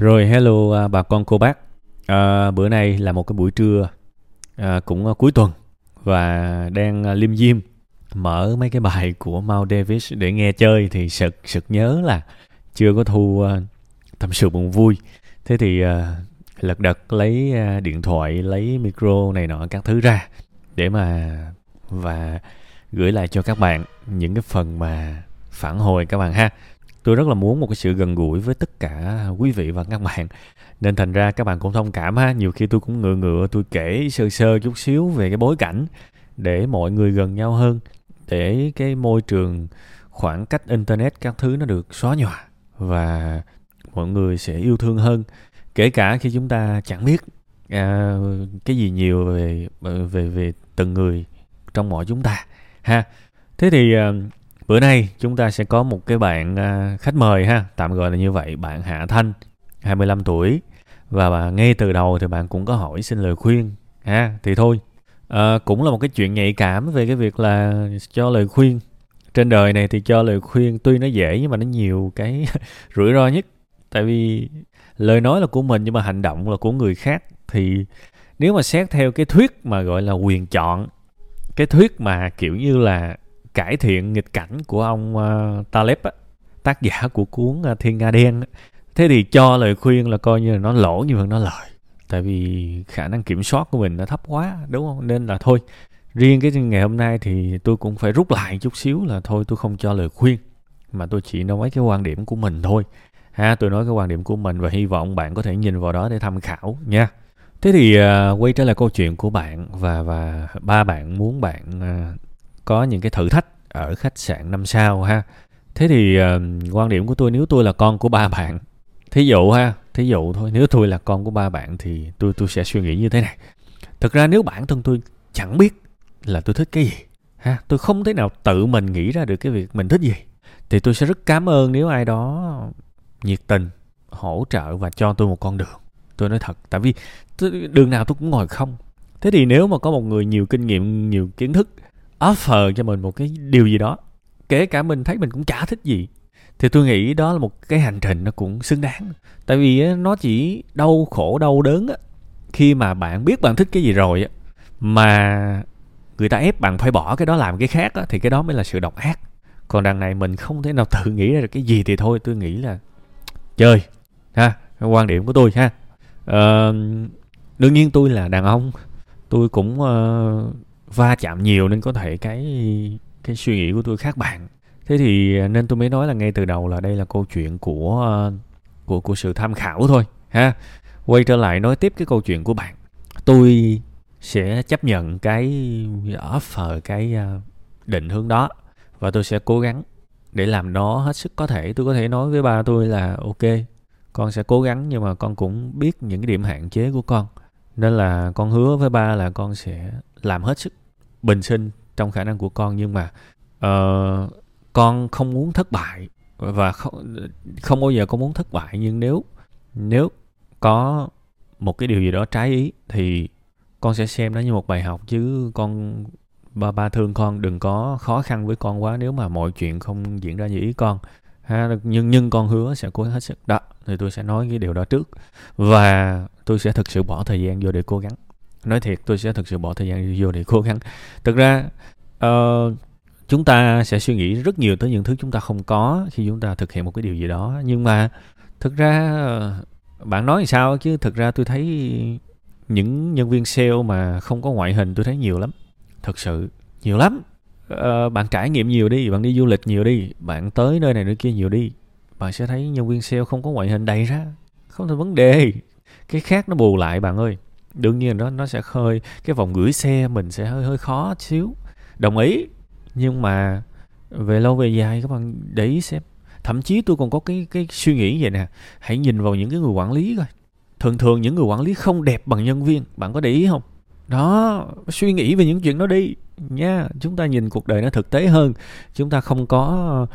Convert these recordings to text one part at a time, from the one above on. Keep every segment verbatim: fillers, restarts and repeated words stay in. Rồi hello bà con cô bác. À, bữa nay là một cái buổi trưa à, cũng cuối tuần và đang lim dim mở mấy cái bài của Mal Davis để nghe chơi thì sực sực nhớ là chưa có thu uh, tâm sự buồn vui. Thế thì uh, lật đật lấy uh, điện thoại, lấy micro này nọ các thứ ra để mà và gửi lại cho các bạn những cái phần mà phản hồi các bạn ha. Tôi rất là muốn một cái sự gần gũi với tất cả quý vị và các bạn. Nên thành ra các bạn cũng thông cảm ha. Nhiều khi tôi cũng ngựa ngựa, tôi kể sơ sơ chút xíu về cái bối cảnh để mọi người gần nhau hơn. Để cái môi trường khoảng cách Internet các thứ nó được xóa nhòa. Và mọi người sẽ yêu thương hơn. Kể cả khi chúng ta chẳng biết à, cái gì nhiều về, về, về từng người trong mọi chúng ta ha. Thế thì... À, bữa nay chúng ta sẽ có một cái bạn khách mời ha, tạm gọi là như vậy, bạn Hạ Thanh, hai mươi lăm tuổi. Và bà, ngay từ đầu thì bạn cũng có hỏi xin lời khuyên ha. Thì thôi, à, cũng là một cái chuyện nhạy cảm về cái việc là cho lời khuyên. Trên đời này thì cho lời khuyên tuy nó dễ nhưng mà nó nhiều cái rủi ro nhất. Tại vì lời nói là của mình nhưng mà hành động là của người khác. Thì nếu mà xét theo cái thuyết mà gọi là quyền chọn, cái thuyết mà kiểu như là cải thiện nghịch cảnh của ông uh, Taleb, tác giả của cuốn uh, Thiên Nga Đen. Thế thì cho lời khuyên là coi như là nó lỗ như phần nó lời. Tại vì khả năng kiểm soát của mình nó thấp quá, đúng không? Nên là thôi, riêng cái ngày hôm nay thì tôi cũng phải rút lại chút xíu là thôi tôi không cho lời khuyên. Mà tôi chỉ nói cái quan điểm của mình thôi. Ha, tôi nói cái quan điểm của mình và hy vọng bạn có thể nhìn vào đó để tham khảo nha. Thế thì uh, quay trở lại câu chuyện của bạn và, và ba bạn muốn bạn... Uh, có những cái thử thách ở khách sạn năm sao ha. Thế thì uh, quan điểm của tôi, nếu tôi là con của ba bạn, thí dụ ha, thí dụ thôi, nếu tôi là con của ba bạn thì tôi tôi sẽ suy nghĩ như thế này. Thực ra nếu bản thân tôi chẳng biết là tôi thích cái gì ha, tôi không thể nào tự mình nghĩ ra được cái việc mình thích gì, thì tôi sẽ rất cảm ơn nếu ai đó nhiệt tình hỗ trợ và cho tôi một con đường. Tôi nói thật, tại vì tôi, đường nào tôi cũng ngồi không. Thế thì nếu mà có một người nhiều kinh nghiệm, nhiều kiến thức offer cho mình một cái điều gì đó, kể cả mình thấy mình cũng chả thích gì, thì tôi nghĩ đó là một cái hành trình nó cũng xứng đáng. Tại vì nó chỉ đau khổ đau đớn khi mà bạn biết bạn thích cái gì rồi mà người ta ép bạn phải bỏ cái đó làm cái khác, thì cái đó mới là sự độc ác. Còn đằng này mình không thể nào tự nghĩ ra được cái gì thì thôi tôi nghĩ là chơi ha, quan điểm của tôi ha. Ờ, đương nhiên tôi là đàn ông, tôi cũng uh, va chạm nhiều nên có thể cái cái suy nghĩ của tôi khác bạn. Thế thì nên tôi mới nói là ngay từ đầu là đây là câu chuyện của của của sự tham khảo thôi ha. Quay trở lại nói tiếp cái câu chuyện của bạn, tôi sẽ chấp nhận cái offer, cái định hướng đó và tôi sẽ cố gắng để làm nó hết sức có thể. Tôi có thể nói với ba tôi là ok, con sẽ cố gắng nhưng mà con cũng biết những cái điểm hạn chế của con, nên là con hứa với ba là con sẽ làm hết sức bình sinh trong khả năng của con, nhưng mà uh, con không muốn thất bại và không, không bao giờ con muốn thất bại. Nhưng nếu nếu có một cái điều gì đó trái ý thì con sẽ xem nó như một bài học, chứ con ba ba thương con, đừng có khó khăn với con quá nếu mà mọi chuyện không diễn ra như ý con ha. Nhưng nhưng con hứa sẽ cố gắng hết sức đó, thì tôi sẽ nói cái điều đó trước và tôi sẽ thực sự bỏ thời gian vô để cố gắng. Nói thiệt, tôi sẽ thực sự bỏ thời gian vô để cố gắng. Thực ra, uh, chúng ta sẽ suy nghĩ rất nhiều tới những thứ chúng ta không có khi chúng ta thực hiện một cái điều gì đó. Nhưng mà thực ra, uh, bạn nói sao chứ thực ra tôi thấy những nhân viên sale mà không có ngoại hình tôi thấy nhiều lắm. Thực sự, nhiều lắm. Uh, bạn trải nghiệm nhiều đi, bạn đi du lịch nhiều đi, bạn tới nơi này nơi kia nhiều đi. Bạn sẽ thấy nhân viên sale không có ngoại hình đầy ra. Không thành vấn đề. Cái khác nó bù lại bạn ơi. Đương nhiên đó, nó sẽ hơi, cái vòng gửi xe mình sẽ hơi hơi khó xíu, đồng ý, nhưng mà về lâu về dài các bạn để ý xem. Thậm chí tôi còn có cái cái suy nghĩ vậy nè, hãy nhìn vào những cái người quản lý coi, thường thường những người quản lý không đẹp bằng nhân viên, bạn có để ý không đó? Suy nghĩ về những chuyện đó đi nha. Chúng ta nhìn cuộc đời nó thực tế hơn, chúng ta không có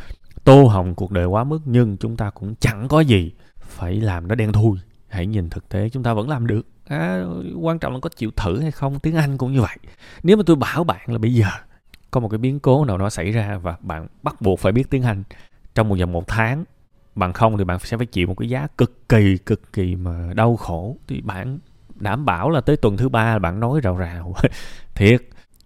tô hồng cuộc đời quá mức, nhưng chúng ta cũng chẳng có gì phải làm nó đen thui. Hãy nhìn thực tế, chúng ta vẫn làm được. À, quan trọng là có chịu thử hay không. Tiếng Anh cũng như vậy. Nếu mà tôi bảo bạn là bây giờ có một cái biến cố nào nó xảy ra và bạn bắt buộc phải biết tiếng Anh trong một vòng một tháng, Bằng không thì bạn sẽ phải chịu một cái giá cực kỳ cực kỳ mà đau khổ. Thì bạn đảm bảo là tới tuần thứ ba là bạn nói rào rào. Thiệt.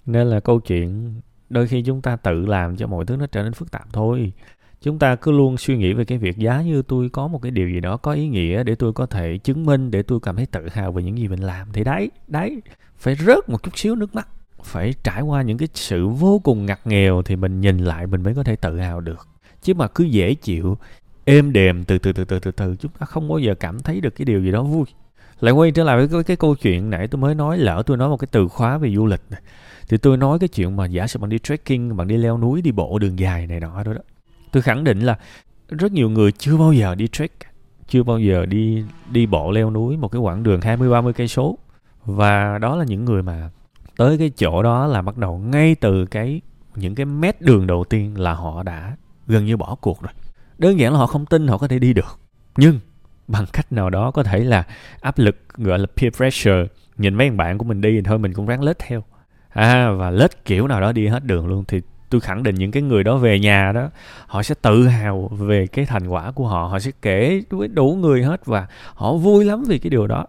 Nên là câu chuyện đôi khi chúng ta tự làm cho mọi thứ nó trở nên phức tạp thôi. Chúng ta cứ luôn suy nghĩ về cái việc giá như tôi có một cái điều gì đó có ý nghĩa để tôi có thể chứng minh, để tôi cảm thấy tự hào về những gì mình làm. Thì đấy, đấy, phải rớt một chút xíu nước mắt, phải trải qua những cái sự vô cùng ngặt nghèo thì mình nhìn lại mình mới có thể tự hào được. Chứ mà cứ dễ chịu, êm đềm, từ từ từ từ từ từ, chúng ta không bao giờ cảm thấy được cái điều gì đó vui. Lại quay trở lại với cái, cái câu chuyện nãy tôi mới nói, lỡ tôi nói một cái từ khóa về du lịch này. Thì tôi nói cái chuyện mà giả sử bạn đi trekking, bạn đi leo núi, đi bộ đường dài này nọ đó đó. Tôi khẳng định là rất nhiều người chưa bao giờ đi trek, chưa bao giờ đi đi bộ leo núi một cái quãng đường hai mươi ba mươi cây số. Và đó là những người mà tới cái chỗ đó là bắt đầu ngay từ cái những cái mét đường đầu tiên là họ đã gần như bỏ cuộc rồi. Đơn giản là họ không tin họ có thể đi được. Nhưng bằng cách nào đó có thể là áp lực gọi là peer pressure, nhìn mấy bạn của mình đi thì thôi mình cũng ráng lết theo. À, và lết kiểu nào đó đi hết đường luôn. Thì tôi khẳng định những cái người đó về nhà đó, họ sẽ tự hào về cái thành quả của họ. Họ sẽ kể với đủ người hết và họ vui lắm vì cái điều đó.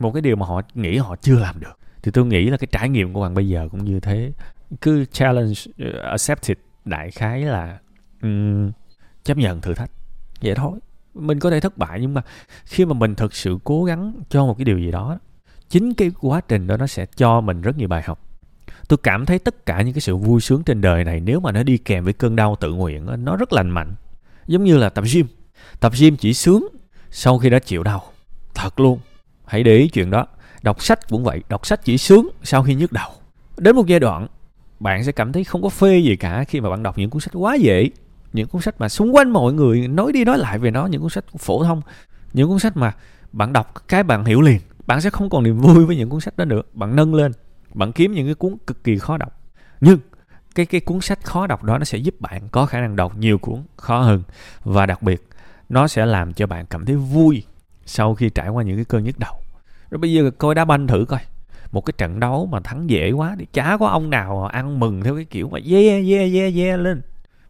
Một cái điều mà họ nghĩ họ chưa làm được. Thì tôi nghĩ là cái trải nghiệm của bạn bây giờ cũng như thế. Cứ challenge accepted, đại khái là um, chấp nhận thử thách. Vậy thôi. Mình có thể thất bại nhưng mà khi mà mình thực sự cố gắng cho một cái điều gì đó, chính cái quá trình đó nó sẽ cho mình rất nhiều bài học. Tôi cảm thấy tất cả những cái sự vui sướng trên đời này nếu mà nó đi kèm với cơn đau tự nguyện, nó rất lành mạnh. Giống như là tập gym. Tập gym chỉ sướng sau khi đã chịu đau. Thật luôn. Hãy để ý chuyện đó. Đọc sách cũng vậy. Đọc sách chỉ sướng sau khi nhức đầu. Đến một giai đoạn, bạn sẽ cảm thấy không có phê gì cả khi mà bạn đọc những cuốn sách quá dễ. Những cuốn sách mà xung quanh mọi người nói đi nói lại về nó. Những cuốn sách phổ thông. Những cuốn sách mà bạn đọc cái bạn hiểu liền. Bạn sẽ không còn niềm vui với những cuốn sách đó nữa. Bạn nâng lên. Bạn kiếm những cái cuốn cực kỳ khó đọc. Nhưng cái, cái cuốn sách khó đọc đó nó sẽ giúp bạn có khả năng đọc nhiều cuốn khó hơn. Và đặc biệt, nó sẽ làm cho bạn cảm thấy vui sau khi trải qua những cái cơn nhức đầu. Rồi bây giờ coi đá banh thử coi. Một cái trận đấu mà thắng dễ quá thì chả có ông nào ăn mừng theo cái kiểu mà yeah, yeah, yeah, yeah lên.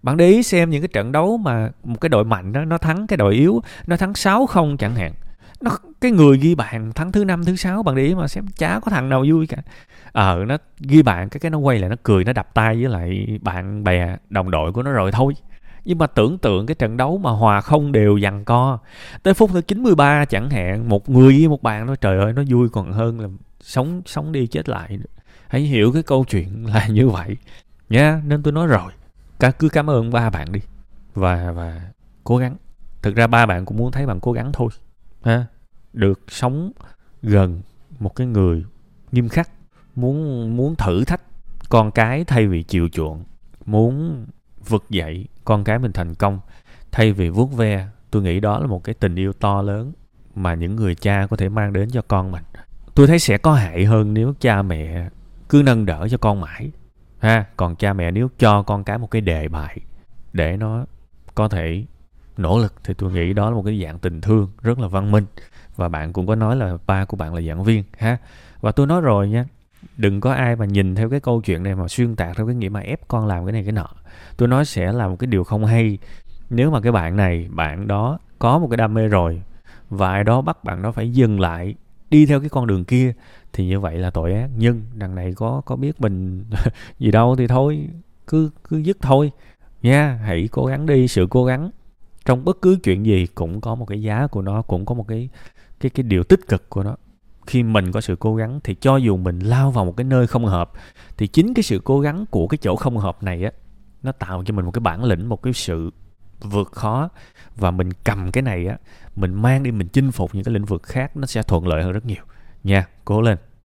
Bạn để ý xem những cái trận đấu mà một cái đội mạnh đó, nó thắng cái đội yếu, nó thắng sáu không chẳng hạn. Nó, cái người ghi bàn thắng thứ năm, thứ sáu, bạn để ý mà xem chả có thằng nào vui cả. Ờ, nó ghi bàn cái cái nó quay lại, nó cười, nó đập tay với lại bạn bè, đồng đội của nó rồi thôi. Nhưng mà tưởng tượng cái trận đấu mà hòa không đều giằng co, tới phút thứ chín mươi ba chẳng hạn, một người ghi một bàn thôi, trời ơi, nó vui còn hơn là sống, sống đi chết lại. Hãy hiểu cái câu chuyện là như vậy. Nha, nên tôi nói rồi, cả, cứ cảm ơn ba bạn đi. Và, và cố gắng. Thực ra ba bạn cũng muốn thấy bạn cố gắng thôi. Ha, được sống gần một cái người nghiêm khắc, muốn muốn thử thách con cái thay vì chiều chuộng, muốn vực dậy con cái mình thành công thay vì vuốt ve. Tôi nghĩ đó là một cái tình yêu to lớn mà những người cha có thể mang đến cho con mình. Tôi thấy sẽ có hại hơn nếu cha mẹ cứ nâng đỡ cho con mãi. Ha, còn cha mẹ nếu cho con cái một cái đề bài để nó có thể nỗ lực thì tôi nghĩ đó là một cái dạng tình thương rất là văn minh. Và bạn cũng có nói là ba của bạn là giảng viên ha. Và tôi nói rồi nha, đừng có ai mà nhìn theo cái câu chuyện này mà xuyên tạc theo cái nghĩa mà ép con làm cái này cái nọ. Tôi nói sẽ là một cái điều không hay nếu mà cái bạn này, bạn đó có một cái đam mê rồi và ai đó bắt bạn đó phải dừng lại đi theo cái con đường kia thì như vậy là tội ác. Nhưng đằng này có có biết mình gì đâu thì thôi, cứ cứ dứt thôi nha. Hãy cố gắng đi. Sự cố gắng trong bất cứ chuyện gì cũng có một cái giá của nó, cũng có một cái cái cái điều tích cực của nó. Khi mình có sự cố gắng thì cho dù mình lao vào một cái nơi không hợp thì chính cái sự cố gắng của cái chỗ không hợp này á, nó tạo cho mình một cái bản lĩnh, một cái sự vượt khó. Và mình cầm cái này á, mình mang đi, mình chinh phục những cái lĩnh vực khác, nó sẽ thuận lợi hơn rất nhiều nha. Cố lên.